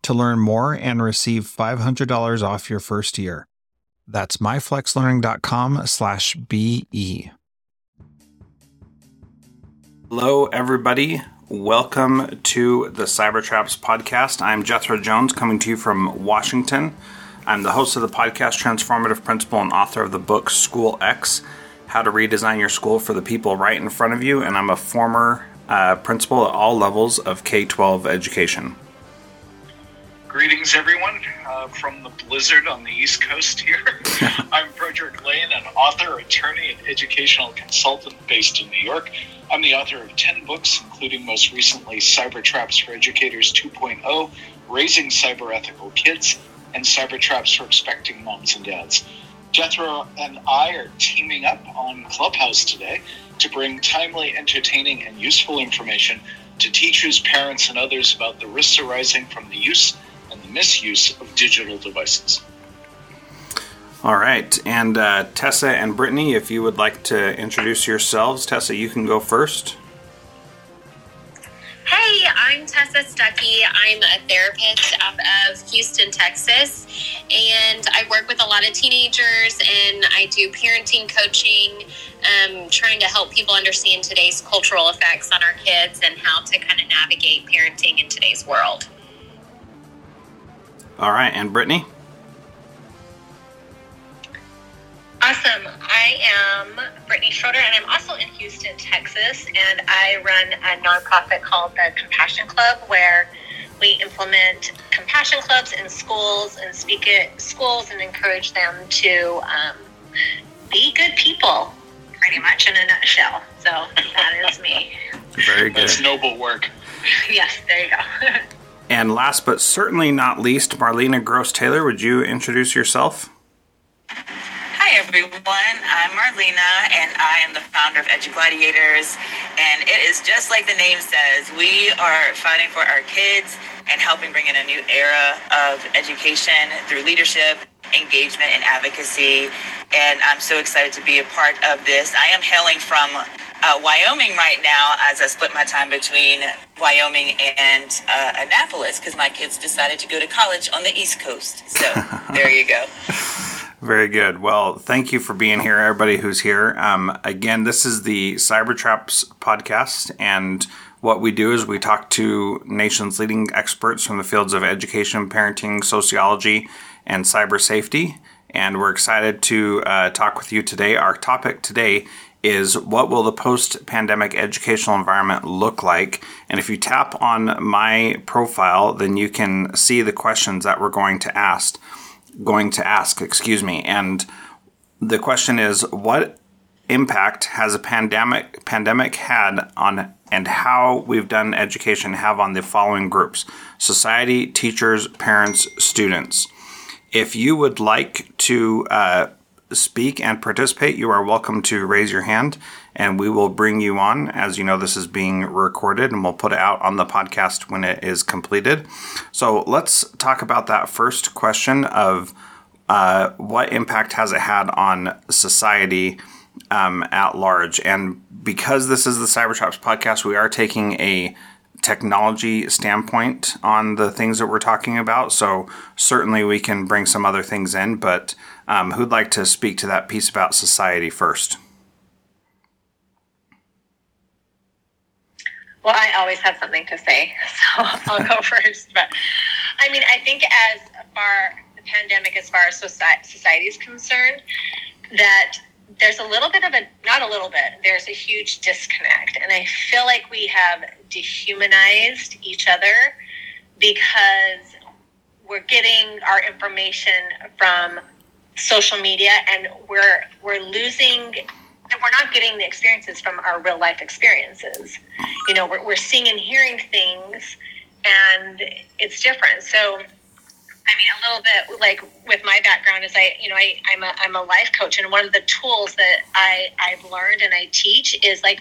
to learn more and receive $500 off your first year. That's myflexlearning.com/BE. Hello, everybody. Welcome to the Cyber Traps podcast. I'm Jethro Jones, coming to you from Washington. I'm the host of the podcast Transformative Principal and author of the book School X, How to Redesign Your School for the People Right in Front of You, and I'm a former principal at all levels of K-12 education. Greetings, everyone, from the blizzard on the East Coast here. I'm Frederick Lane, an author, attorney, and educational consultant based in New York. I'm the author of 10 books, including most recently Cyber Traps for Educators 2.0, Raising Cyber Ethical Kids, and Cyber Traps for Expecting Moms and Dads. Jethro and I are teaming up on Clubhouse today to bring timely, entertaining, and useful information to teachers, parents, and others about the risks arising from the use and the misuse of digital devices. All right, and Tessa and Brittni, if you would like to introduce yourselves. Tessa, you can go first. Hey, I'm Tessa Stuckey. I'm a therapist out of Houston, Texas, and I work with a lot of teenagers, and I do parenting coaching, trying to help people understand today's cultural effects on our kids and how to kind of navigate parenting in today's world. All right, and Brittni? Awesome. I am Brittni Schroeder, and I'm also in Houston, Texas, and I run a nonprofit called the Compassion Club, where we implement compassion clubs in schools and speak at schools and encourage them to be good people, pretty much in a nutshell. So that is me. Very good. That's noble work. Yes, there you go. And last but certainly not least, Marlena Gross-Taylor, would you introduce yourself? Hi everyone, I'm Marlena, and I am the founder of EduGladiators, and it is just like the name says, we are fighting for our kids and helping bring in a new era of education through leadership, engagement, and advocacy, and I'm so excited to be a part of this. I am hailing from Wyoming right now, as I split my time between Wyoming and Annapolis, because my kids decided to go to college on the East Coast, so there you go. Very good. Well, thank you for being here, everybody who's here. Again, this is the Cyber Traps podcast, and what we do is we talk to nation's leading experts from the fields of education, parenting, sociology, and cyber safety, and we're excited to talk with you today. Our topic today is what will the post-pandemic educational environment look like? And if you tap on my profile, then you can see the questions that we're going to ask, and the question is, what impact has a pandemic had on, and how we've done education have on the following groups: society, teachers, parents, students. If you would like to speak and participate, you are welcome to raise your hand, and we will bring you on. As you know, this is being recorded, and we'll put it out on the podcast when it is completed. So let's talk about that first question of what impact has it had on society at large. And because this is the Cyber Traps podcast, we are taking a technology standpoint on the things that we're talking about. So certainly we can bring some other things in, but who'd like to speak to that piece about society first? Well, I always have something to say, so I'll go first. But I mean, I think as far the pandemic, as far as society is concerned, that there's a little bit of a, not a little bit, there's a huge disconnect. And I feel like we have dehumanized each other because we're getting our information from social media, and we're losing, we're not getting the experiences from our real life experiences. You know, we're seeing and hearing things, and it's different. So I mean, a little bit like with my background is I'm a life coach, and one of the tools that I've learned and I teach is like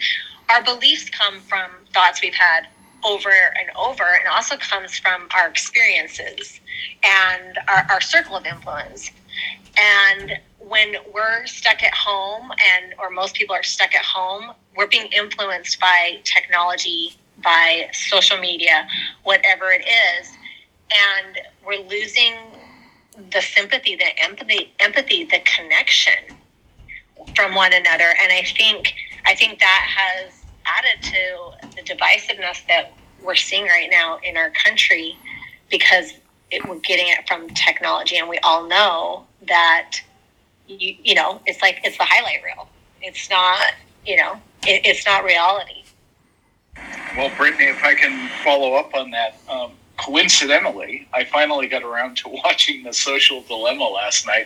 our beliefs come from thoughts we've had over and over, and also comes from our experiences and our circle of influence. And when we're stuck at home, and or most people are stuck at home, we're being influenced by technology, by social media, whatever it is. And we're losing the sympathy, the empathy, the connection from one another. And I think that has added to the divisiveness that we're seeing right now in our country, because we're getting it from technology. And we all know that, you know, it's like, it's the highlight reel. It's not, you know, it's not reality. Well, Brittni, if I can follow up on that, coincidentally, I finally got around to watching The Social Dilemma last night,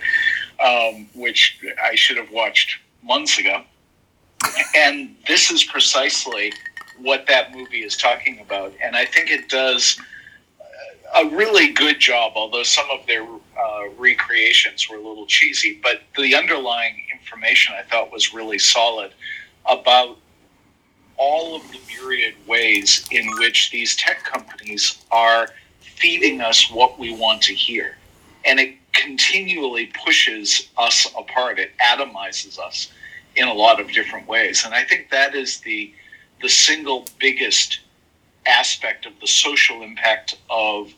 which I should have watched months ago. And this is precisely what that movie is talking about. And I think it does a really good job, although some of their recreations were a little cheesy. But the underlying information I thought was really solid about all of the myriad ways in which these tech companies are feeding us what we want to hear. And it continually pushes us apart. It atomizes us in a lot of different ways. And I think that is the single biggest aspect of the social impact of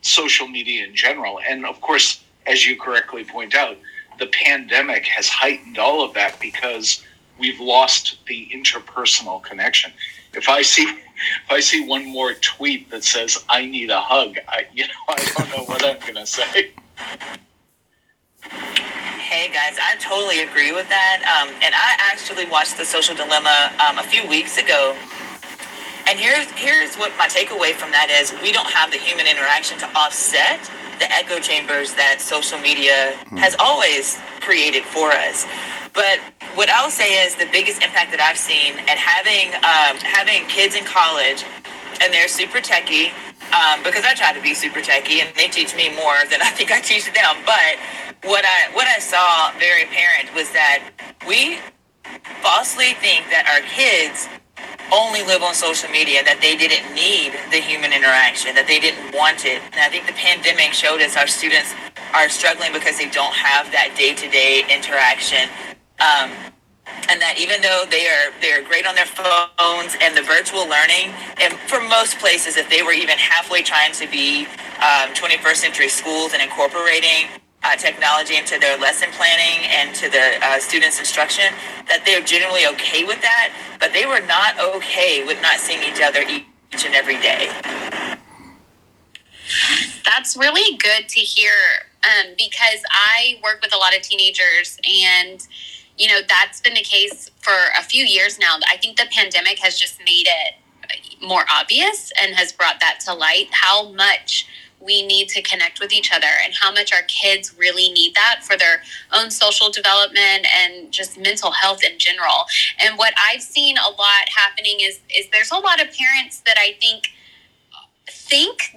social media in general. And of course, as you correctly point out, the pandemic has heightened all of that because we've lost the interpersonal connection. If I see one more tweet that says "I need a hug," I don't know what I'm gonna say. Hey guys, I totally agree with that. And I actually watched The Social Dilemma a few weeks ago. And here's what my takeaway from that is: we don't have the human interaction to offset the echo chambers that social media has always created for us. But what I'll say is the biggest impact that I've seen, and having kids in college, and they're super techie, because I try to be super techie, and they teach me more than I think I teach them. But what I saw very apparent was that we falsely think that our kids only live on social media, that they didn't need the human interaction, that they didn't want it. And I think the pandemic showed us our students are struggling because they don't have that day-to-day interaction. And that even though they're great on their phones and the virtual learning, and for most places, if they were even halfway trying to be 21st century schools and incorporating technology into their lesson planning and to the students' instruction, that they're generally okay with that, but they were not okay with not seeing each other each and every day. That's really good to hear, because I work with a lot of teenagers, and you know, that's been the case for a few years now. I think the pandemic has just made it more obvious and has brought that to light, how much we need to connect with each other and how much our kids really need that for their own social development and just mental health in general. And what I've seen a lot happening is there's a lot of parents that I think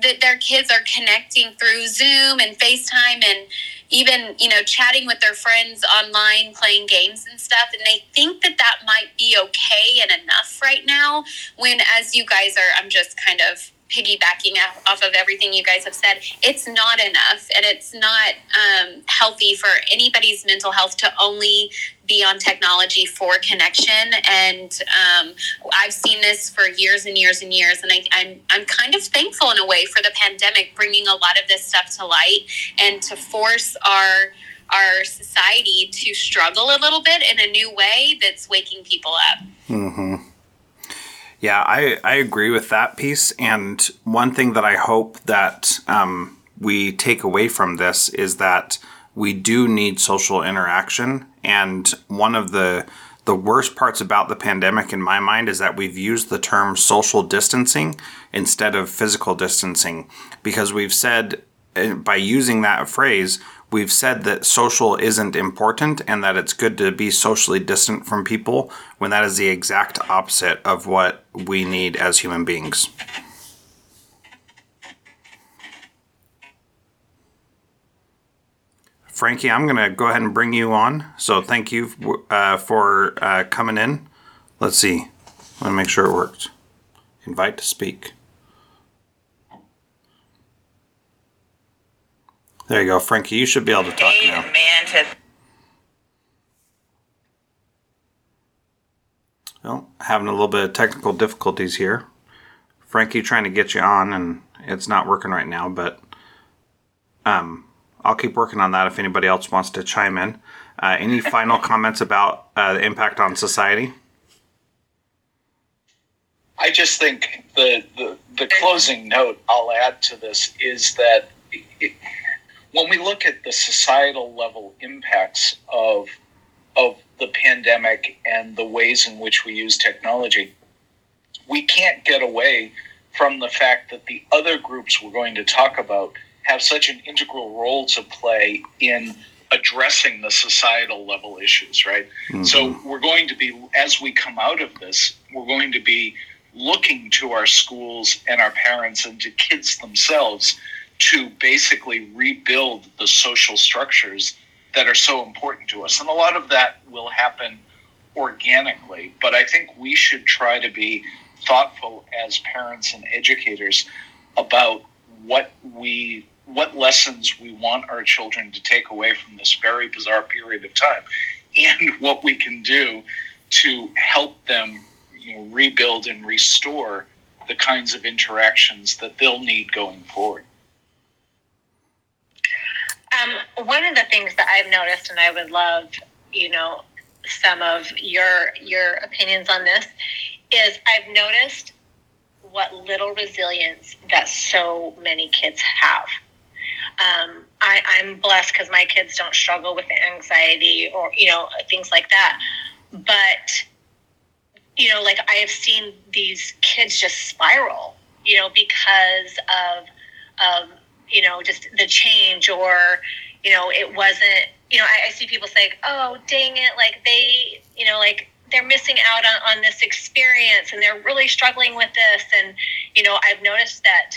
that their kids are connecting through Zoom and FaceTime and even, you know, chatting with their friends online, playing games and stuff. And they think that might be okay and enough right now, when, as you guys are, I'm just kind of piggybacking off of everything you guys have said, it's not enough, and it's not healthy for anybody's mental health to only be on technology for connection. And I've seen this for years and years and years, and I'm kind of thankful in a way for the pandemic bringing a lot of this stuff to light and to force our society to struggle a little bit in a new way that's waking people up. Mm-hmm. Yeah, I agree with that piece. And one thing that I hope that we take away from this is that we do need social interaction. And one of the worst parts about the pandemic in my mind is that we've used the term social distancing instead of physical distancing, because we've said, by using that phrase, we've said that social isn't important and that it's good to be socially distant from people, when that is the exact opposite of what we need as human beings. Frankie, I'm going to go ahead and bring you on. So thank you for coming in. Let's see. Let me make sure it worked. Invite to speak. There you go, Frankie. You should be able to talk now. Well, having a little bit of technical difficulties here. Frankie, trying to get you on, and it's not working right now, but I'll keep working on that if anybody else wants to chime in. Any final comments about the impact on society? I just think the closing note I'll add to this is that when we look at the societal level impacts of the pandemic and the ways in which we use technology, we can't get away from the fact that the other groups we're going to talk about have such an integral role to play in addressing the societal level issues, right? Mm-hmm. So we're going to be, as we come out of this, we're going to be looking to our schools and our parents and to kids themselves to basically rebuild the social structures that are so important to us. And a lot of that will happen organically, but I think we should try to be thoughtful as parents and educators about what lessons we want our children to take away from this very bizarre period of time, and what we can do to help them, rebuild and restore the kinds of interactions that they'll need going forward. One of the things that I've noticed, and I would love, some of your opinions on this, is I've noticed what little resilience that so many kids have. I'm blessed because my kids don't struggle with anxiety or, things like that. But, I have seen these kids just spiral, because of just the change, or, it wasn't, I see people say, oh, dang it, like they, they're missing out on this experience, and they're really struggling with this. And, I've noticed that,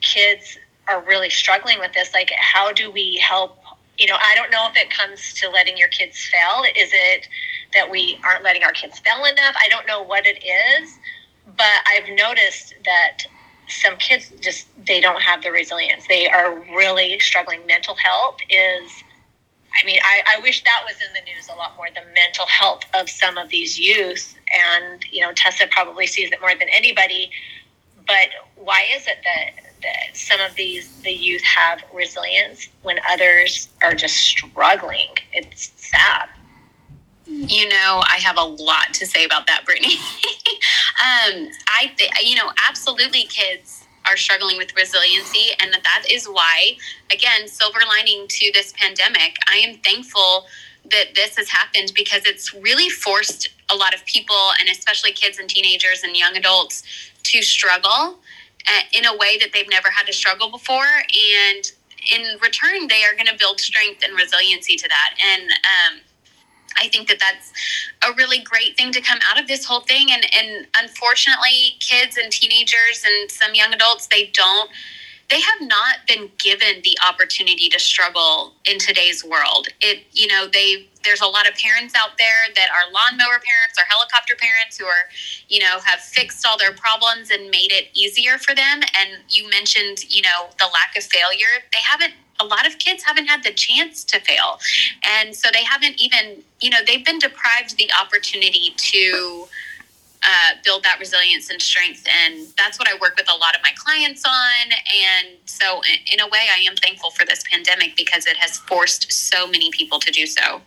kids are really struggling with this. Like, how do we help? I don't know if it comes to letting your kids fail. Is it that we aren't letting our kids fail enough? I don't know what it is, but I've noticed that some kids just, they don't have the resilience. They are really struggling. Mental health is, I wish that was in the news a lot more, the mental health of some of these youth. And, Tessa probably sees it more than anybody. But why is it that some of the youth have resilience when others are just struggling? It's sad. I have a lot to say about that, Brittni. I think, absolutely kids are struggling with resiliency, and that is why, again, silver lining to this pandemic, I am thankful that this has happened, because it's really forced a lot of people, and especially kids and teenagers and young adults, to struggle in a way that they've never had to struggle before. And in return, they are going to build strength and resiliency to that. And, I think that that's a really great thing to come out of this whole thing. And unfortunately, kids and teenagers and some young adults, they don't they have not been given the opportunity to struggle in today's world. There's a lot of parents out there that are lawnmower parents or helicopter parents who are, have fixed all their problems and made it easier for them. And you mentioned, the lack of failure. A lot of kids haven't had the chance to fail. And so they haven't even, they've been deprived the opportunity to build that resilience and strength. And that's what I work with a lot of my clients on. And so in a way, I am thankful for this pandemic because it has forced so many people to do so.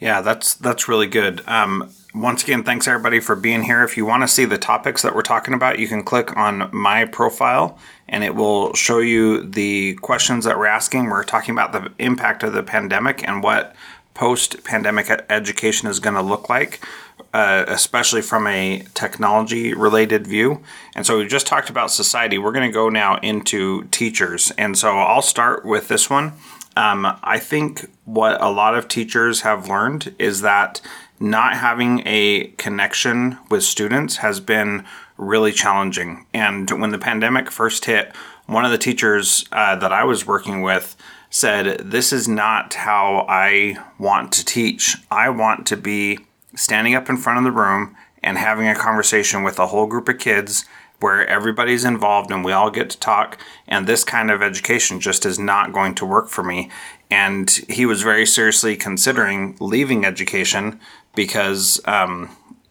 Yeah, that's really good. Once again, thanks everybody for being here. If you want to see the topics that we're talking about, you can click on my profile and it will show you the questions that we're asking. We're talking about the impact of the pandemic and what post-pandemic education is going to look like, especially from a technology-related view. And so we just talked about society. We're going to go now into teachers. And so I'll start with this one. I think what a lot of teachers have learned is that not having a connection with students has been really challenging. And when the pandemic first hit, one of the teachers that I was working with said, "This is not how I want to teach. I want to be standing up in front of the room and having a conversation with a whole group of kids where everybody's involved and we all get to talk, and this kind of education just is not going to work for me." And he was very seriously considering leaving education because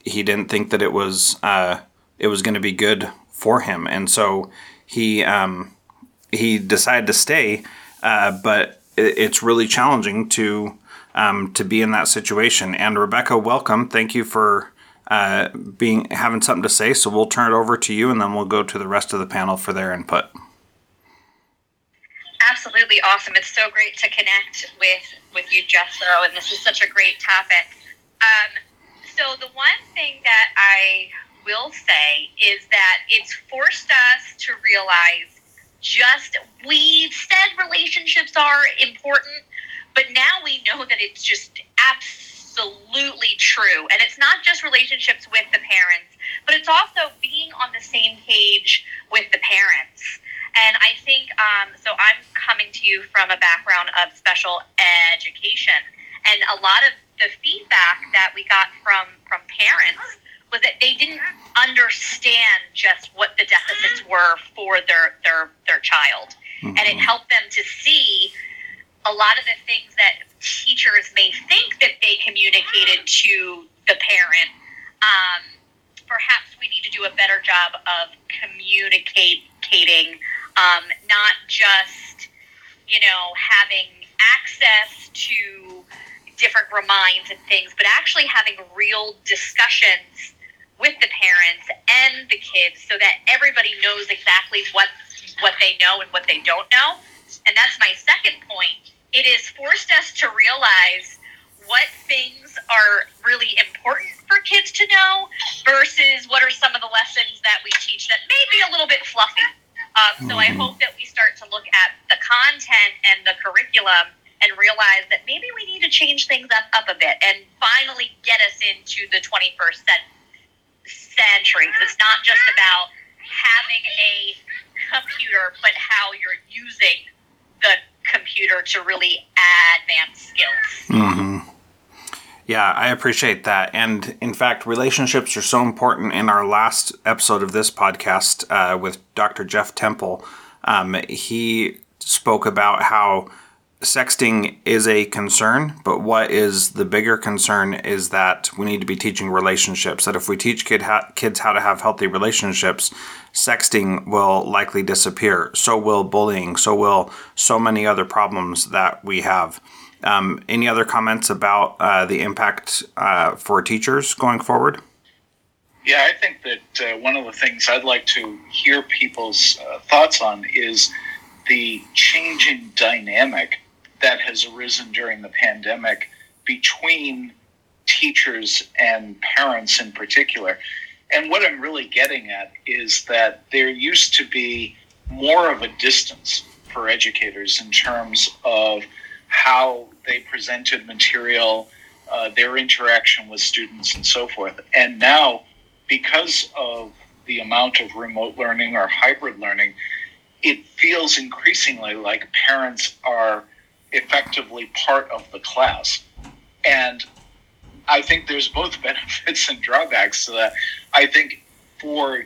he didn't think that it was going to be good for him. And so he decided to stay, but it's really challenging to be in that situation. And Rebecca, welcome. Thank you for having something to say. So we'll turn it over to you and then we'll go to the rest of the panel for their input. Absolutely awesome. It's so great to connect with you, Jethro, and this is such a great topic. So the one thing that I will say is that it's forced us to realize we've said relationships are important, but now we know that it's just absolutely true. And it's not just relationships with the parents, but it's also being on the same page with the parents. And I think, so I'm coming to you from a background of special education. And a lot of the feedback that we got from parents was that they didn't understand just what the deficits were for their child. Mm-hmm. And it helped them to see a lot of the things that teachers may think that they communicated to the parent. Perhaps we need to do a better job of communicating, not just, having access to different reminds and things, but actually having real discussions with the parents and the kids so that everybody knows exactly what they know and what they don't know. And that's my second point. It has forced us to realize what things are really important for kids to know versus what are some of the lessons that we teach that may be a little bit fluffy. So I hope that we start to look at the content and the curriculum and realize that maybe we need to change things up a bit and finally get us into the 21st century. Because it's not just about having a computer, but how you're using the computer to really advance skills. Mm-hmm. Yeah, I appreciate that. And in fact, relationships are so important. In our last episode of this podcast with Dr. Jeff Temple, he spoke about how sexting is a concern, but what is the bigger concern is that we need to be teaching relationships, that if we teach kids how to have healthy relationships, sexting will likely disappear. So will bullying. So will so many other problems that we have. Any other comments about the impact for teachers going forward? Yeah, I think that one of the things I'd like to hear people's thoughts on is the changing dynamic that has arisen during the pandemic between teachers and parents in particular. And what I'm really getting at is that there used to be more of a distance for educators in terms of how they presented material, their interaction with students and so forth. And now, because of the amount of remote learning or hybrid learning, it feels increasingly like parents are effectively part of the class. And I think there's both benefits and drawbacks to that. I think for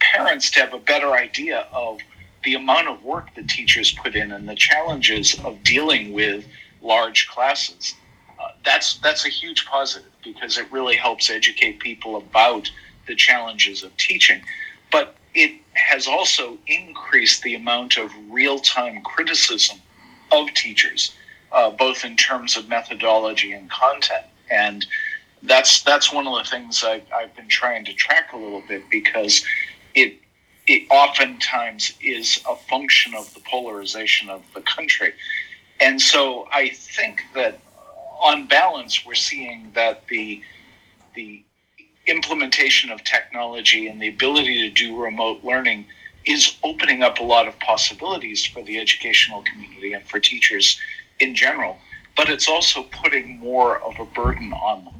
parents to have a better idea of the amount of work that teachers put in and the challenges of dealing with large classes, that's a huge positive, because it really helps educate people about the challenges of teaching. But it has also increased the amount of real-time criticism of teachers, both in terms of methodology and content. And that's one of the things I've been trying to track a little bit, because it oftentimes is a function of the polarization of the country. And so I think that on balance, we're seeing that the implementation of technology and the ability to do remote learning is opening up a lot of possibilities for the educational community and for teachers in general, but it's also putting more of a burden on them.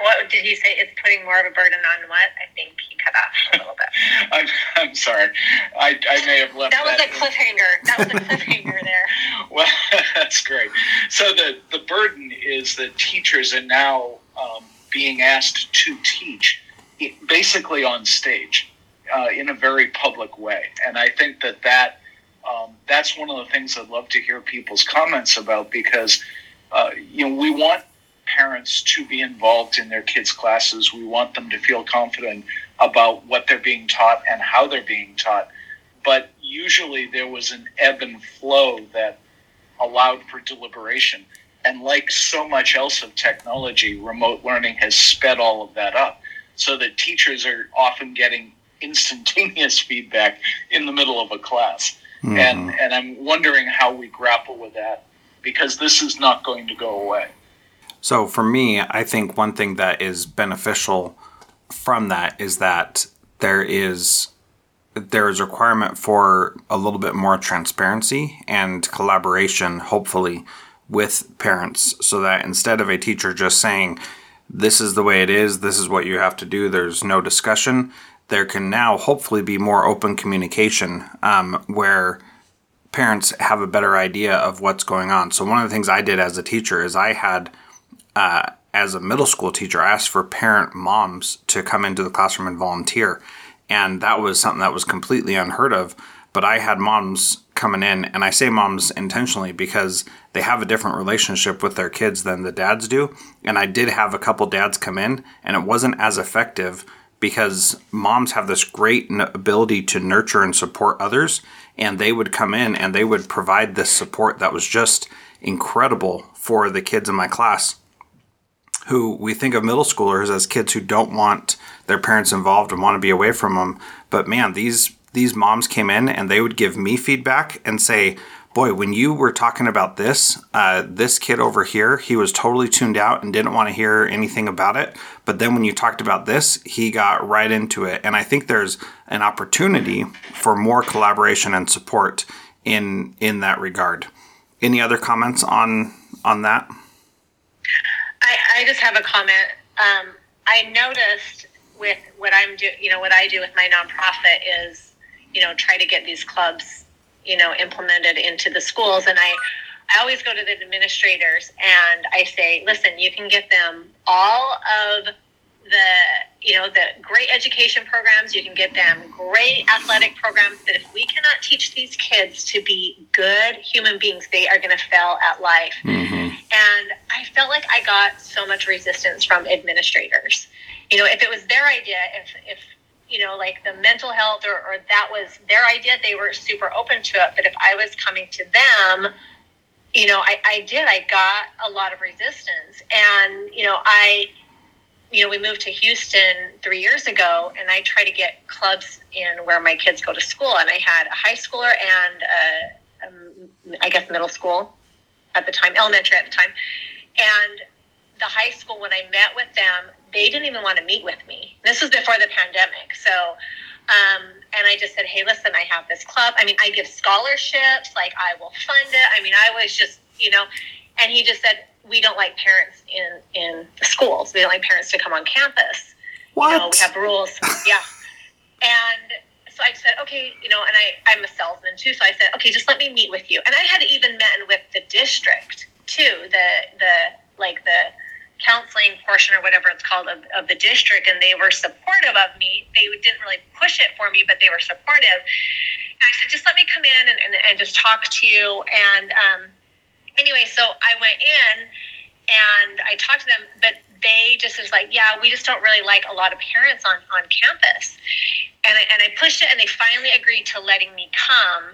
What did you say? It's putting more of a burden on what? I think he cut off a little bit. I'm sorry. I may have left that. That was a cliffhanger there. Well, that's great. So the burden is that teachers are now being asked to teach basically on stage in a very public way. And I think that's one of the things I'd love to hear people's comments about, because we want parents to be involved in their kids' classes. We want them to feel confident about what they're being taught and how they're being taught. But usually there was an ebb and flow that allowed for deliberation. And like so much else of technology, remote learning has sped all of that up, so that teachers are often getting instantaneous feedback in the middle of a class. Mm-hmm. And I'm wondering how we grapple with that, because this is not going to go away. So for me, I think one thing that is beneficial from that is that there is a requirement for a little bit more transparency and collaboration, hopefully, with parents, so that instead of a teacher just saying, this is the way it is, this is what you have to do, there's no discussion, there can now hopefully be more open communication where parents have a better idea of what's going on. So one of the things I did as a teacher is I had... as a middle school teacher, I asked for parent moms to come into the classroom and volunteer. And that was something that was completely unheard of. But I had moms coming in, and I say moms intentionally because they have a different relationship with their kids than the dads do. And I did have a couple dads come in, and it wasn't as effective because moms have this great ability to nurture and support others. And they would come in and they would provide this support that was just incredible for the kids in my class, who we think of middle schoolers as kids who don't want their parents involved and want to be away from them. But man, these moms came in and they would give me feedback and say, boy, when you were talking about this, this kid over here, he was totally tuned out and didn't want to hear anything about it. But then when you talked about this, he got right into it. And I think there's an opportunity for more collaboration and support in that regard. Any other comments on that? I just have a comment. I noticed with what I'm doing, what I do with my nonprofit is, try to get these clubs, implemented into the schools. And I always go to the administrators and I say, listen, you can get them all of the great education programs. You can get them great athletic programs. But if we cannot teach these kids to be good human beings, they are going to fail at life. Mm-hmm. And I felt like I got so much resistance from administrators. If it was their idea, if the mental health or that was their idea, they were super open to it. But if I was coming to them, I got a lot of resistance. And, we moved to Houston 3 years ago, and I try to get clubs in where my kids go to school. And I had a high schooler and middle school at the time, elementary at the time. And the high school, when I met with them, they didn't even want to meet with me. This was before the pandemic. So, and I just said, hey, listen, I have this club. I give scholarships, I will fund it. I was just, and he just said, we don't like parents in schools. We don't like parents to come on campus. What? You know, we have rules. Yeah. And so I said, okay, you know, and I'm a salesman too. So I said, okay, just let me meet with you. And I had even met with the district too, the counseling portion or whatever it's called of the district. And they were supportive of me. They didn't really push it for me, but they were supportive. And I said, just let me come in and just talk to you. And, anyway, so I went in and I talked to them, but they just was like, yeah, we just don't really like a lot of parents on campus. And I pushed it, and they finally agreed to letting me come,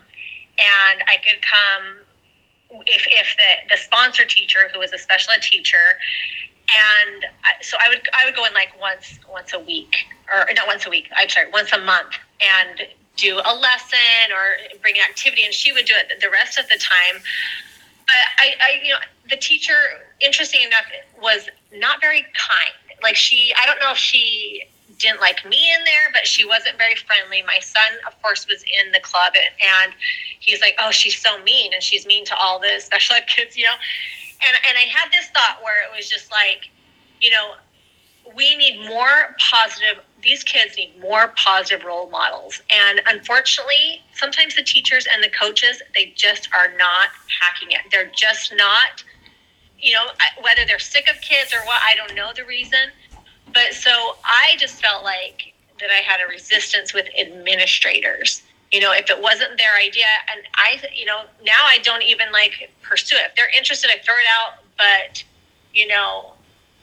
and I could come if the sponsor teacher, who was a special ed teacher, and so I would go in like once a month and do a lesson or bring an activity, and she would do it the rest of the time. But the teacher, interesting enough, was not very kind. Like I don't know if she didn't like me in there, but she wasn't very friendly. My son, of course, was in the club, and he's like, oh, she's so mean, and she's mean to all the special ed kids, you know? And I had this thought where it was just like, you know, we need more positive, these kids need more positive role models. And unfortunately, sometimes the teachers and the coaches, they just are not hacking it. They're just not, you know, whether they're sick of kids or what, I don't know the reason. But so I just felt like that I had a resistance with administrators. You know, if it wasn't their idea, and I, you know, now I don't even like pursue it. If they're interested, I throw it out. But, you know,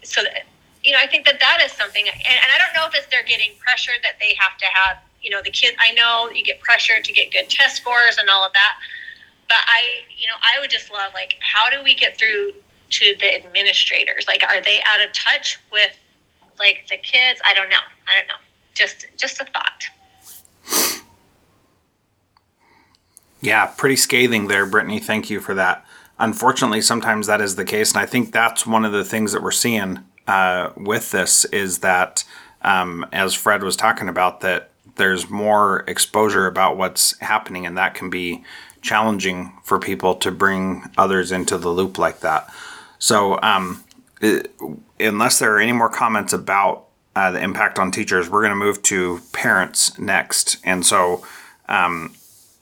so that, you know, I think that is something, and I don't know if it's they're getting pressure that they have to have, you know, the kids, I know you get pressure to get good test scores and all of that, but I would just love, like, how do we get through to the administrators? Like, are they out of touch with, like, the kids? I don't know. Just a thought. Yeah, pretty scathing there, Brittni. Thank you for that. Unfortunately, sometimes that is the case, and I think that's one of the things that we're seeing with this is that, as Fred was talking about, that there's more exposure about what's happening, and that can be challenging for people to bring others into the loop like that. So unless there are any more comments about the impact on teachers, we're going to move to parents next. And so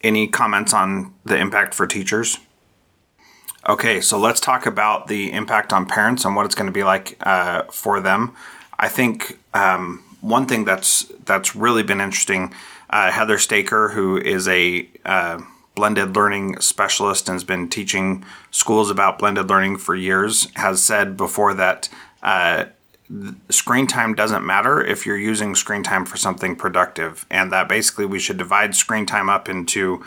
any comments on the impact for teachers? Okay, so let's talk about the impact on parents and what it's going to be like for them. I think one thing that's really been interesting, Heather Staker, who is a blended learning specialist and has been teaching schools about blended learning for years, has said before that screen time doesn't matter if you're using screen time for something productive, and that basically we should divide screen time up into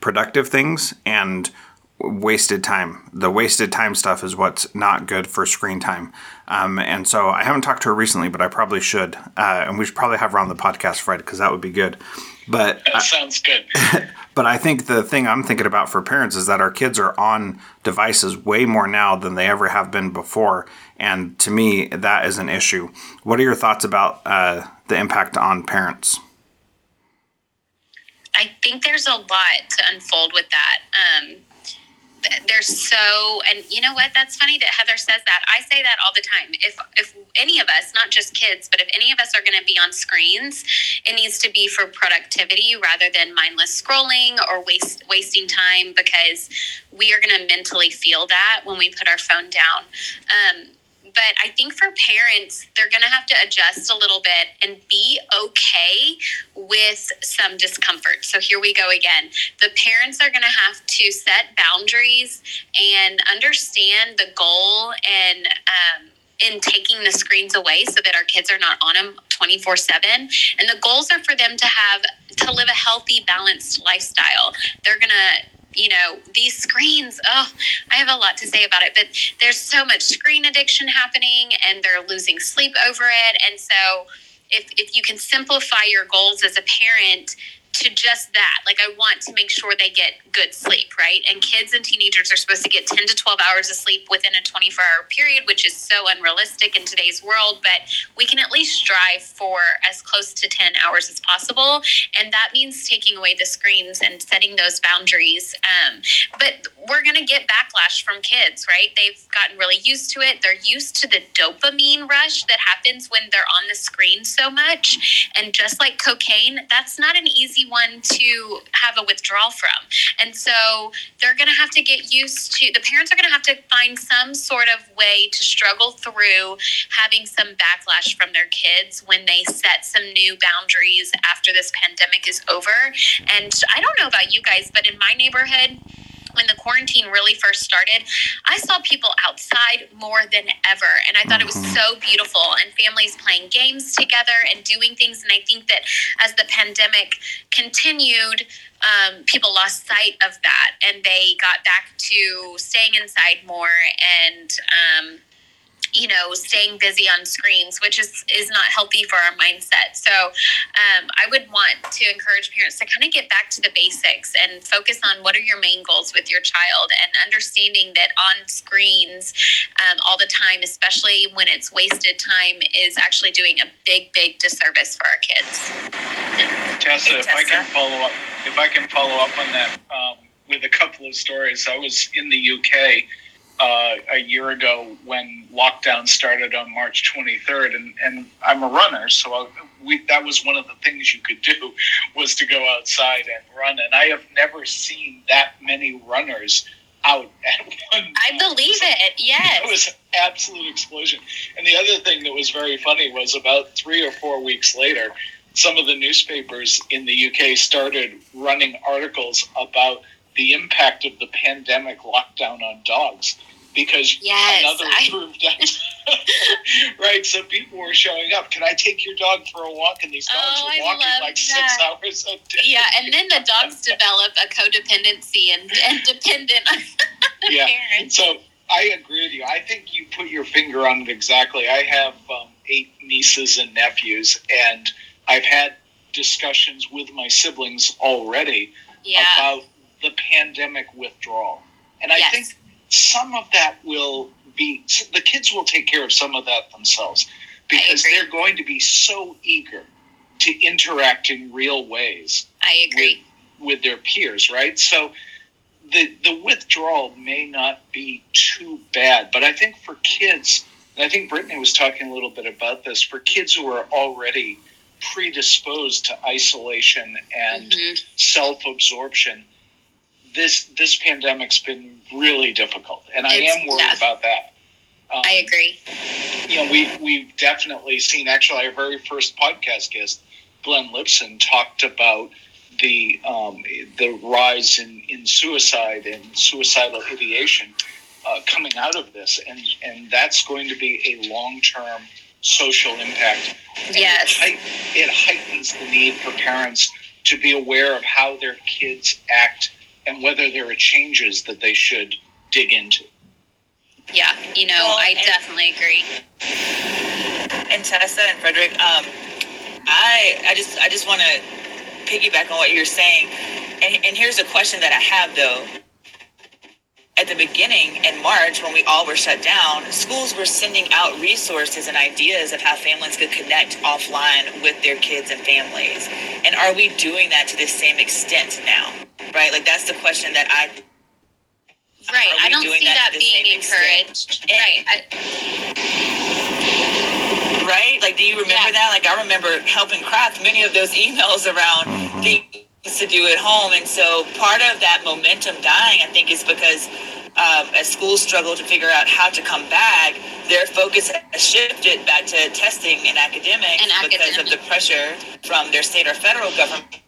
productive things and wasted time. The wasted time stuff is what's not good for screen time. And so I haven't talked to her recently, but I probably should. And we should probably have her on the podcast, Fred, because that would be good. But that sounds good. But I think the thing I'm thinking about for parents is that our kids are on devices way more now than they ever have been before. And to me, that is an issue. What are your thoughts about the impact on parents? I think there's a lot to unfold with that. And you know what? That's funny that Heather says that. I say that all the time. If any of us, not just kids, but if any of us are going to be on screens, it needs to be for productivity rather than mindless scrolling or wasting time, because we are going to mentally feel that when we put our phone down. But I think for parents, they're going to have to adjust a little bit and be okay with some discomfort. So here we go again. The parents are going to have to set boundaries and understand the goal and in taking the screens away so that our kids are not on them 24/7. And the goals are for them to live a healthy, balanced lifestyle. They're going to, you know, these screens, I have a lot to say about it, but there's so much screen addiction happening and they're losing sleep over it. And so if you can simplify your goals as a parent to just that, like, I want to make sure they get good sleep, right? And kids and teenagers are supposed to get 10 to 12 hours of sleep within a 24-hour period, which is so unrealistic in today's world, but we can at least strive for as close to 10 hours as possible. And that means taking away the screens and setting those boundaries. But we're going to get backlash from kids, right? They've gotten really used to it. They're used to the dopamine rush that happens when they're on the screen so much. And just like cocaine, that's not an easy one to have a withdrawal from. And so they're going to have to get used to, the parents are going to have to find some sort of way to struggle through having some backlash from their kids when they set some new boundaries after this pandemic is over. And I don't know about you guys, but in my neighborhood, when the quarantine really first started, I saw people outside more than ever. And I thought it was so beautiful, and families playing games together and doing things. And I think that as the pandemic continued, people lost sight of that, and they got back to staying inside more and, you know, staying busy on screens, which is not healthy for our mindset. So I would want to encourage parents to kind of get back to the basics and focus on what are your main goals with your child, and understanding that on screens all the time, especially when it's wasted time, is actually doing a big, big disservice for our kids. Tessa, hey, Tessa. If I can follow up on that with a couple of stories. I was in the UK a year ago when lockdown started on March 23rd, and I'm a runner, so that was one of the things you could do, was to go outside and run, and I have never seen that many runners out at one time. I believe it, yes. It was an absolute explosion. And the other thing that was very funny was about 3 or 4 weeks later, some of the newspapers in the UK started running articles about the impact of the pandemic lockdown on dogs, because improved that. Right, so people were showing up. Can I take your dog for a walk? And these dogs were walking like 6 hours a day. Yeah, and then the dogs develop a codependency and dependent on the parents. So I agree with you. I think you put your finger on it exactly. I have 8 nieces and nephews, and I've had discussions with my siblings already about the pandemic withdrawal. And I think some of that will be, the kids will take care of some of that themselves, because they're going to be so eager to interact in real ways. I agree. With their peers, right? So the withdrawal may not be too bad, but I think for kids, and I think Brittni was talking a little bit about this, for kids who are already predisposed to isolation and self-absorption, this pandemic's been really difficult, and I am worried about that. I agree. You know, we've definitely seen, actually, our very first podcast guest, Glenn Lipson, talked about the rise in suicide and suicidal ideation coming out of this, and that's going to be a long-term social impact. Yes. It heightens the need for parents to be aware of how their kids act and whether there are changes that they should dig into. Yeah, you know, well, I definitely agree. And Tessa and Frederick, I just want to piggyback on what you're saying. And here's a question that I have, though. At the beginning in March, when we all were shut down, schools were sending out resources and ideas of how families could connect offline with their kids and families. And are we doing that to the same extent now? Right? Like, that's the question that I... Right. I don't see that being encouraged. And, right? Like, do you remember that? Like, I remember helping craft many of those emails around to do at home, and so part of that momentum dying, I think, is because as schools struggle to figure out how to come back, their focus has shifted back to testing and academics because of the pressure from their state or federal government,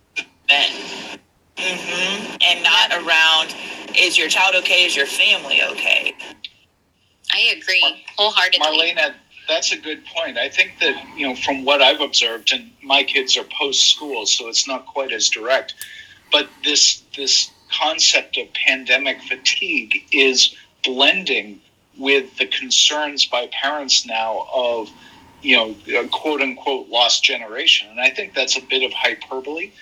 and not around, is your child okay, is your family okay? I agree wholeheartedly. Marlena, that's a good point. I think that, you know, from what I've observed, and my kids are post-school, so it's not quite as direct, but this concept of pandemic fatigue is blending with the concerns by parents now of, you know, a quote-unquote lost generation. And I think that's a bit of hyperbole,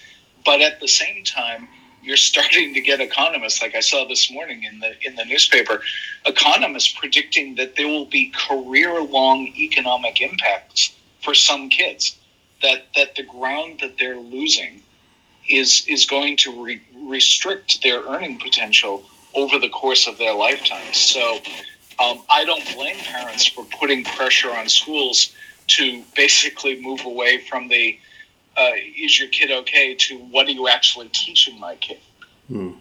but at the same time, you're starting to get economists, like I saw this morning in the newspaper, economists predicting that there will be career-long economic impacts for some kids, that the ground that they're losing is going to restrict their earning potential over the course of their lifetime. So I don't blame parents for putting pressure on schools to basically move away from the is your kid okay to what are you actually teaching my kid? Hmm.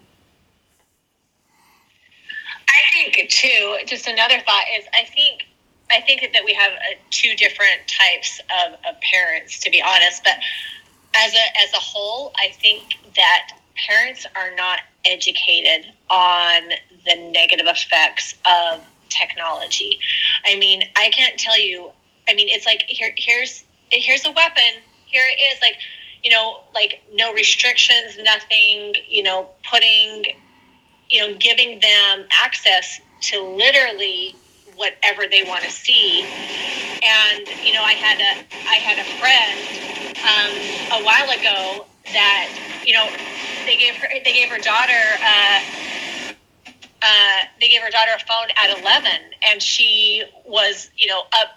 I think, too, just another thought is I think that we have two different types of parents, to be honest. But as a whole, I think that parents are not educated on the negative effects of technology. I mean, I can't tell you. I mean, it's like here's a weapon. Here it is. Like, you know, like no restrictions, nothing. You know, giving them access to literally whatever they want to see. And, you know, I had a friend a while ago that, you know, they gave her daughter a phone at 11, and she was, you know, up,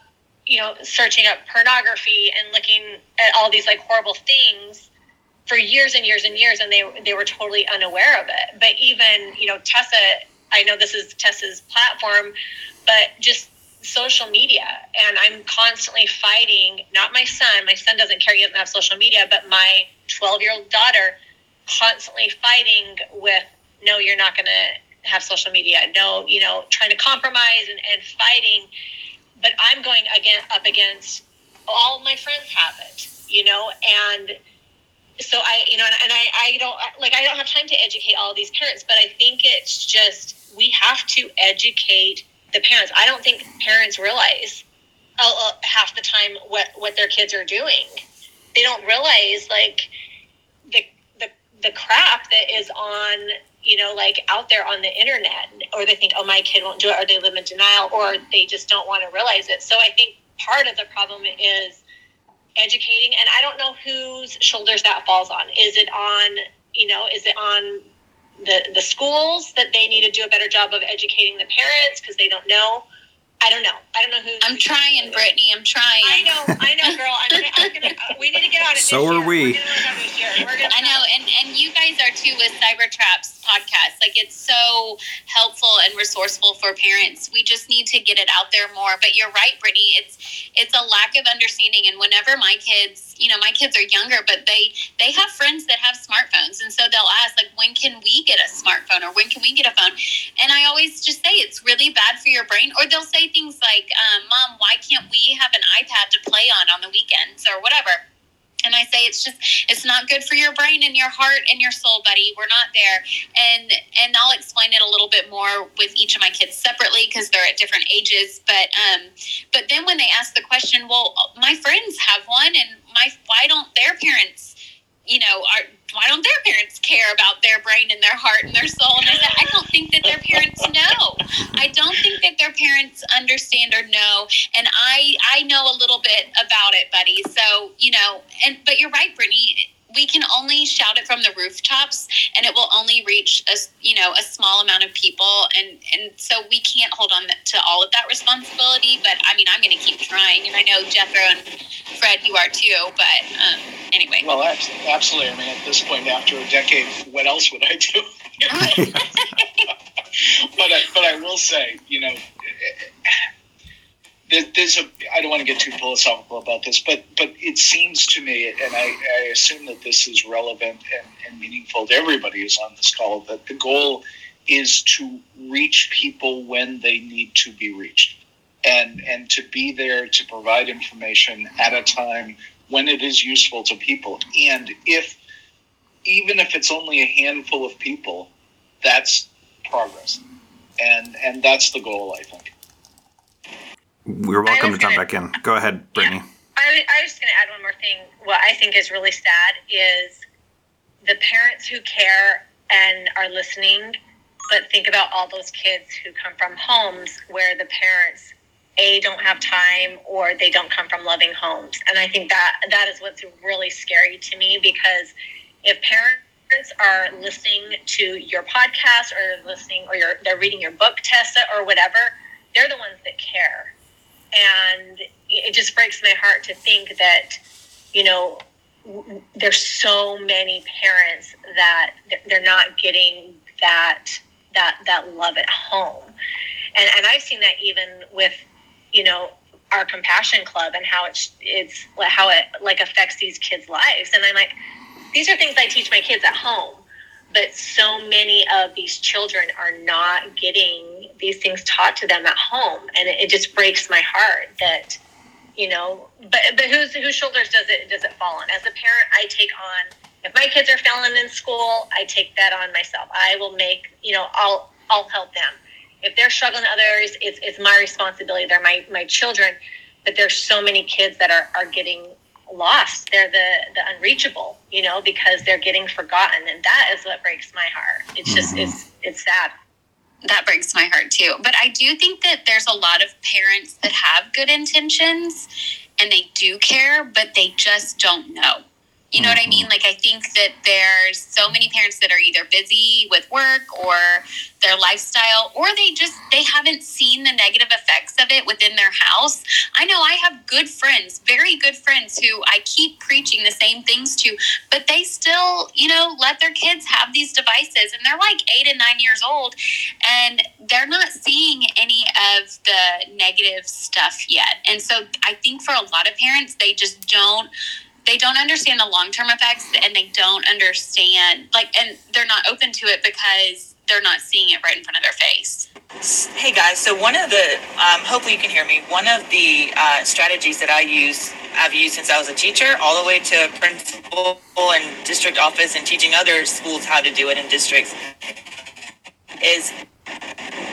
you know, searching up pornography and looking at all these like horrible things for years and years and years, and they were totally unaware of it. But even, you know, Tessa, I know this is Tessa's platform, but just social media. And I'm constantly fighting, not my son. My son doesn't care, he doesn't have social media, but my 12-year-old daughter constantly fighting with, no, you're not going to have social media. No, you know, trying to compromise and fighting. But I'm going up against all my friends have it, you know, and so I, you know, and I don't have time to educate all these parents, but I think it's just, we have to educate the parents. I don't think parents realize half the time what their kids are doing. They don't realize like the crap that is on, you know, like out there on the internet, or they think, oh, my kid won't do it, or they live in denial, or they just don't want to realize it. So I think part of the problem is educating, and I don't know whose shoulders that falls on. Is it on the schools that they need to do a better job of educating the parents because they don't know? I don't know who. I'm trying, Brittni. I'm trying. I know, girl. I'm gonna, we need to get on it. So are we. I know, and you guys are too with Cyber Traps podcast. Like, it's so helpful and resourceful for parents. We just need to get it out there more. But you're right, Brittni. It's a lack of understanding. And whenever my kids, you know, my kids are younger, but they have friends that have smartphones, and so they'll ask, like, when can we get a smartphone, or when can we get a phone? And I always just say it's really bad for your brain. Or they'll say things like, Mom, why can't we have an iPad to play on the weekends or whatever? And I say, it's not good for your brain and your heart and your soul, buddy. We're not there. And I'll explain it a little bit more with each of my kids separately because they're at different ages. But then when they ask the question, well, my friends have one, and why don't their parents, you know, why don't their parents care about their brain and their heart and their soul? And I said, I don't think that their parents know. I don't think that their parents understand or know. And I know a little bit about it, buddy. So, you know, but you're right, Brittni. We can only shout it from the rooftops, and it will only reach a small amount of people. And so we can't hold on to all of that responsibility, but I mean, I'm going to keep trying. And I know Jethro and Fred, you are too, but anyway. Well, absolutely. I mean, at this point, after a decade, what else would I do? But I will say, you know, I don't want to get too philosophical about this, but it seems to me, and I assume that this is relevant and meaningful to everybody who's on this call, that the goal is to reach people when they need to be reached, and to be there to provide information at a time when it is useful to people. And even if it's only a handful of people, that's progress. And that's the goal, I think. We're welcome to jump back in. Go ahead, Brittni. Yeah, I was just going to add one more thing. What I think is really sad is the parents who care and are listening, but think about all those kids who come from homes where the parents, A, don't have time, or they don't come from loving homes. And I think that is what's really scary to me, because if parents are listening to your podcast they're reading your book, Tessa, or whatever, they're the ones that care. And it just breaks my heart to think that, you know, there's so many parents that they're not getting that that love at home. And I've seen that even with, you know, our Compassion Club and how it affects these kids' lives. And I'm like, these are things I teach my kids at home, but so many of these children are not getting these things taught to them at home. And it just breaks my heart that, you know, but whose shoulders does it fall on? As a parent, I take on, if my kids are failing in school, I take that on myself. I will make, you know, I'll help them. If they're struggling in other areas, it's my responsibility. They're my children, but there's so many kids that are getting lost. They're the unreachable, you know, because they're getting forgotten. And that is what breaks my heart. It's just, it's sad. That breaks my heart too. But I do think that there's a lot of parents that have good intentions and they do care, but they just don't know. You know what I mean? Like, I think that there's so many parents that are either busy with work or their lifestyle, or they haven't seen the negative effects of it within their house. I know I have good friends, very good friends who I keep preaching the same things to, but they still, you know, let their kids have these devices, and they're like 8 and 9 years old, and they're not seeing any of the negative stuff yet. And so I think for a lot of parents, they just don't. They don't understand the long-term effects, and they don't understand, and they're not open to it because they're not seeing it right in front of their face. Hey guys, so one of the, hopefully you can hear me, one of the strategies that I've used since I was a teacher, all the way to principal and district office and teaching other schools how to do it in districts, is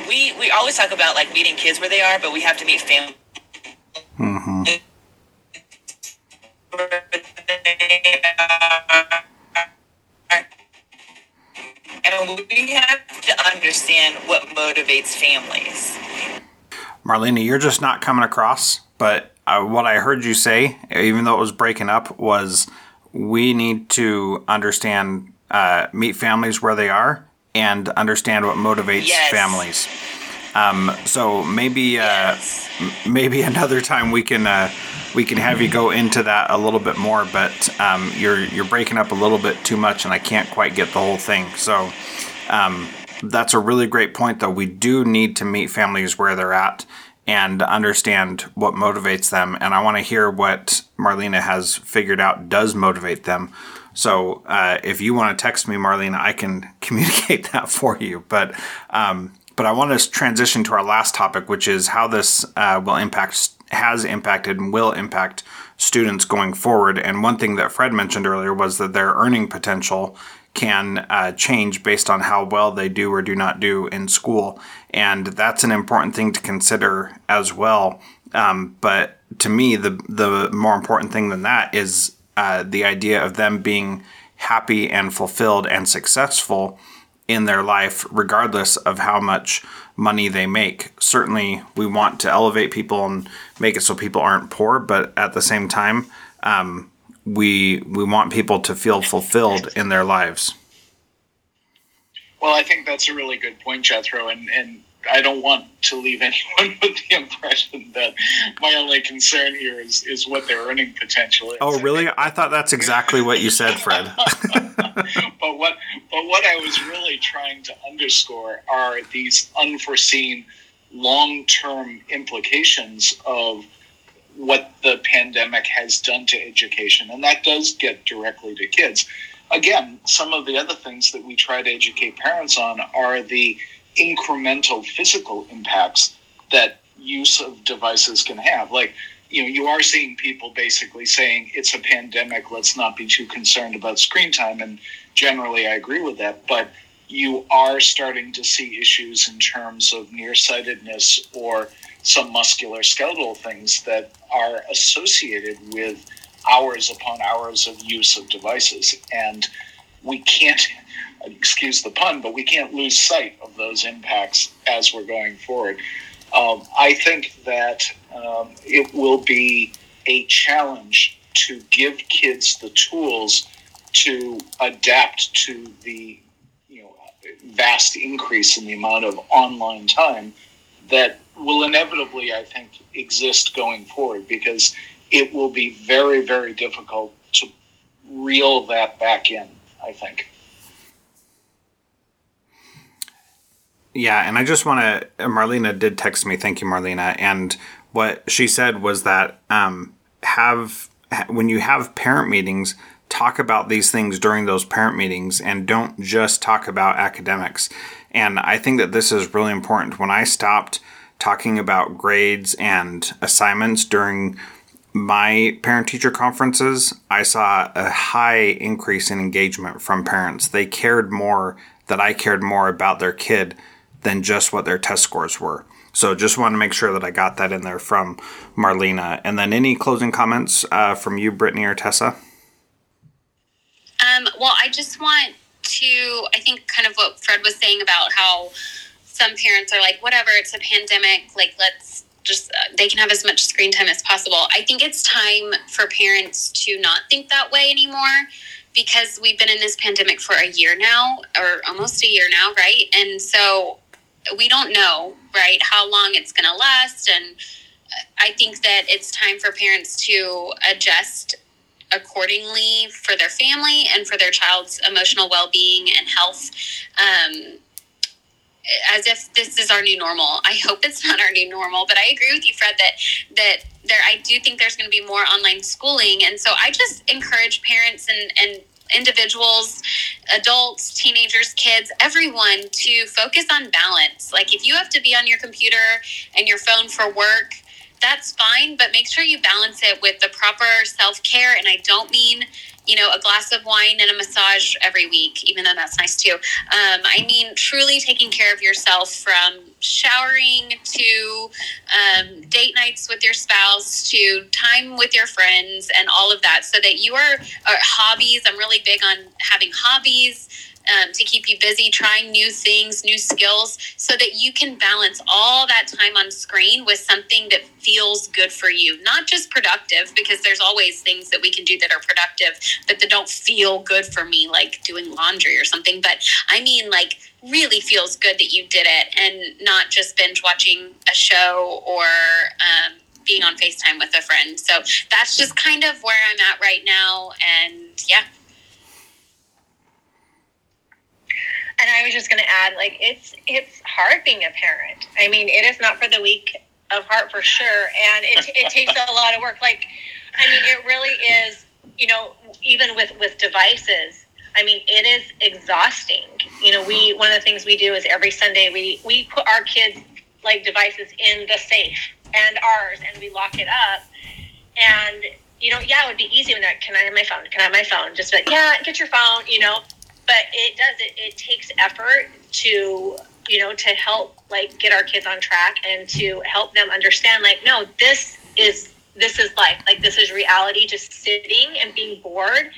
we always talk about like meeting kids where they are, but we have to meet family. Mm-hmm. And we have to understand what motivates families. Marlena, you're just not coming across, but what I heard you say, even though it was breaking up, was we need to understand, meet families where they are, and understand what motivates families. So maybe maybe another time we can have you go into that a little bit more, but you're breaking up a little bit too much, and I can't quite get the whole thing. So that's a really great point, though. We do need to meet families where they're at and understand what motivates them. And I want to hear what Marlena has figured out does motivate them. So if you want to text me, Marlena, I can communicate that for you. But I want to transition to our last topic, which is how this has impacted and will impact students going forward. And one thing that Fred mentioned earlier was that their earning potential can change based on how well they do or do not do in school. And that's an important thing to consider as well. But to me, the more important thing than that is the idea of them being happy and fulfilled and successful in their life, regardless of how much money they make. Certainly, we want to elevate people and make it so people aren't poor, but at the same time, we want people to feel fulfilled in their lives. Well, I think that's a really good point, Jethro, and I don't want to leave anyone with the impression that my only concern here is what their earning potential is. Oh, really? I thought that's exactly what you said, Fred. But what I was really trying to underscore are these unforeseen long-term implications of what the pandemic has done to education, and that does get directly to kids. Again, some of the other things that we try to educate parents on are the incremental physical impacts that use of devices can have. Like, you know, you are seeing people basically saying it's a pandemic, let's not be too concerned about screen time, and generally I agree with that, but you are starting to see issues in terms of nearsightedness or some muscular skeletal things that are associated with hours upon hours of use of devices. And we can't, excuse the pun, but we can't lose sight of those impacts as we're going forward. I think that it will be a challenge to give kids the tools to adapt to the, you know, vast increase in the amount of online time that will inevitably, I think, exist going forward, because it will be very, very difficult to reel that back in, I think. Yeah, and I just want to, Marlena did text me, thank you, Marlena, and what she said was that when you have parent meetings, talk about these things during those parent meetings and don't just talk about academics. And I think that this is really important. When I stopped talking about grades and assignments during my parent-teacher conferences, I saw a high increase in engagement from parents. They cared more, that I cared more about their kid than just what their test scores were. So just want to make sure that I got that in there from Marlena. And then any closing comments from you, Brittni or Tessa? Well, I just want to, I think kind of what Fred was saying about how some parents are like, whatever, it's a pandemic, like let's just, they can have as much screen time as possible. I think it's time for parents to not think that way anymore, because we've been in this pandemic for a year now, or almost a year now, right? And so we don't know, right, how long it's going to last. And I think that it's time for parents to adjust accordingly for their family and for their child's emotional well-being and health, as if this is our new normal. I hope it's not our new normal, but I agree with you, Fred, that there, I do think there's going to be more online schooling. And so I just encourage parents and individuals, adults, teenagers, kids, everyone to focus on balance. Like if you have to be on your computer and your phone for work, that's fine, but make sure you balance it with the proper self-care. And I don't mean, you know, a glass of wine and a massage every week, even though that's nice too. I mean, truly taking care of yourself, from showering to date nights with your spouse to time with your friends and all of that, so that you are, hobbies. I'm really big on having hobbies to keep you busy, trying new things, new skills, so that you can balance all that time on screen with something that feels good for you. Not just productive, because there's always things that we can do that are productive, but that don't feel good for me, like doing laundry or something. But I mean, like, really feels good that you did it and not just binge watching a show or being on FaceTime with a friend. So that's just kind of where I'm at right now. And yeah. And I was just going to add, like, it's hard being a parent. I mean, it is not for the weak of heart, for sure. And it takes a lot of work. Like, I mean, it really is, you know, even with devices, I mean, it is exhausting. You know, one of the things we do is every Sunday we put our kids' like devices in the safe and ours, and we lock it up. And, you know, yeah, it would be easy when that, can I have my phone? Can I have my phone? Just like, yeah, get your phone, you know. But it does, it takes effort to, you know, to help, like, get our kids on track and to help them understand, like, no, this is life. Like, this is reality. Just sitting and being bored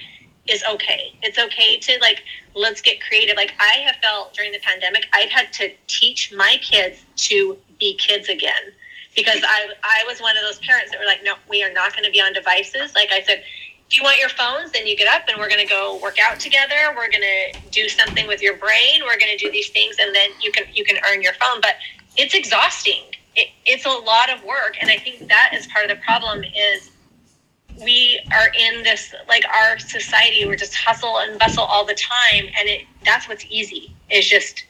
is okay. It's okay to, like, let's get creative. Like, I have felt during the pandemic, I've had to teach my kids to be kids again, because I was one of those parents that were like, no, we are not going to be on devices. Like I said, if you want your phones, then you get up and we're going to go work out together. We're going to do something with your brain. We're going to do these things, and then you can earn your phone. But it's exhausting. It's a lot of work. And I think that is part of the problem is we are in this, like, our society, we're just hustle and bustle all the time. And that's what's easy, is just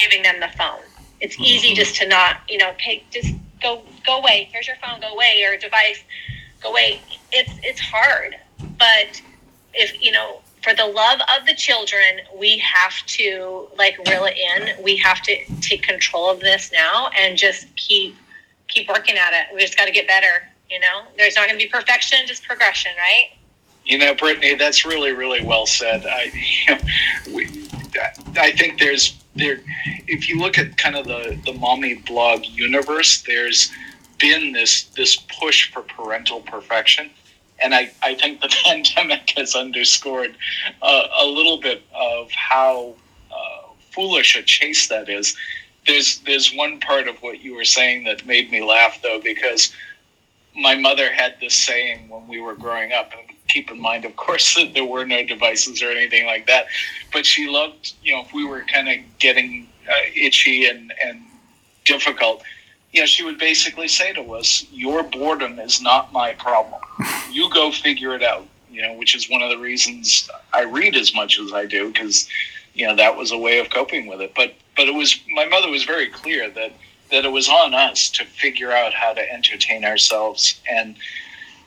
giving them the phone. It's easy just to not, you know, take, just go away. Here's your phone, go away, or device, go away. It's hard. But if, you know, for the love of the children, we have to, like, reel it in. We have to take control of this now and just keep working at it. We just got to get better, you know. There's not going to be perfection, just progression, right? You know, Brittni, that's really, really well said. I think there's if you look at kind of the mommy blog universe, there's been this push for parental perfection. And I think the pandemic has underscored a little bit of how foolish a chase that is. There's one part of what you were saying that made me laugh, though, because my mother had this saying when we were growing up, and keep in mind, of course, that there were no devices or anything like that, but she loved, you know, if we were kind of getting itchy and difficult, you know, she would basically say to us, your boredom is not my problem. You go figure it out, you know, which is one of the reasons I read as much as I do, because you know, that was a way of coping with it. But it was, my mother was very clear that it was on us to figure out how to entertain ourselves and,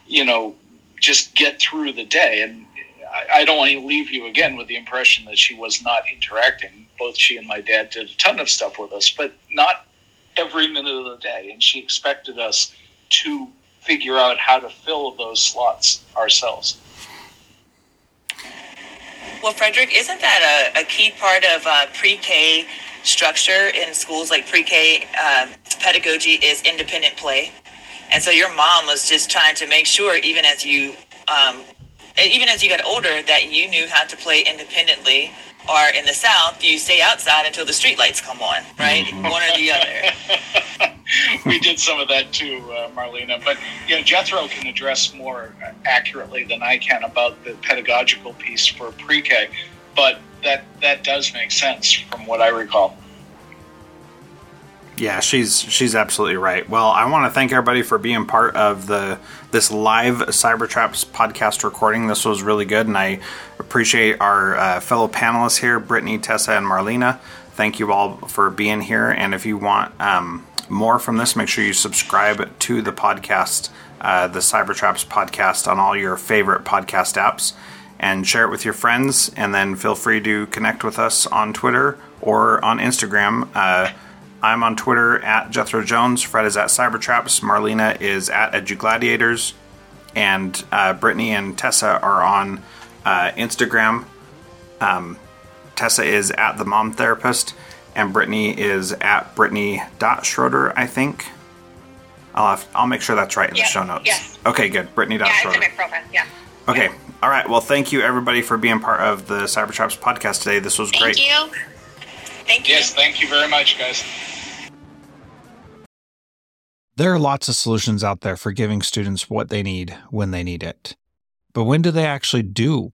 you know, just get through the day. And I don't want to leave you again with the impression that she was not interacting. Both she and my dad did a ton of stuff with us, but not every minute of the day. And she expected us to figure out how to fill those slots ourselves. Well, Frederick, isn't that a key part of pre-K structure in schools? Like pre-K pedagogy is independent play. And so your mom was just trying to make sure, even as you got older, that you knew how to play independently. Or in the South, you stay outside until the streetlights come on, right? One or the other. We did some of that too, Marlena. But you know, Jethro can address more accurately than I can about the pedagogical piece for pre-K. But that does make sense from what I recall. Yeah, she's absolutely right. Well, I want to thank everybody for being part of this live Cybertraps podcast recording. This was really good, and I appreciate our fellow panelists here, Brittni, Tessa, and Marlena. Thank you all for being here. And if you want more from this, make sure you subscribe to the podcast, the Cybertraps podcast, on all your favorite podcast apps, and share it with your friends. And then feel free to connect with us on Twitter or on Instagram. I'm on Twitter at Jethro Jones. Fred is at Cybertraps. Marlena is at EduGladiators. And Brittni and Tessa are on Instagram. Tessa is at The Mom Therapist. And Brittni is at Brittni.Schroeder, I think. I'll make sure that's right in the show notes. Yes. Okay, good. Brittni.Schroeder. Yeah, it's in my profile. Yeah. Okay. All right. Well, thank you, everybody, for being part of the Cybertraps podcast today. This was great. Thank you. Thank you. Yes, thank you very much, guys. There are lots of solutions out there for giving students what they need when they need it. But when do they actually do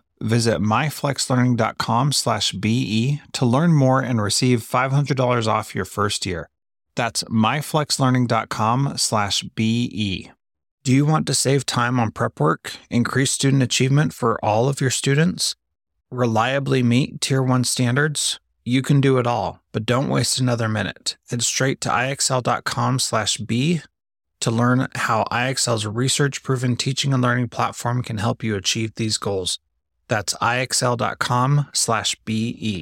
Visit myflexlearning.com/BE to learn more and receive $500 off your first year. That's myflexlearning.com/BE. Do you want to save time on prep work, increase student achievement for all of your students, reliably meet Tier 1 standards? You can do it all, but don't waste another minute. Head straight to IXL.com/B to learn how IXL's research-proven teaching and learning platform can help you achieve these goals. That's IXL.com/BE.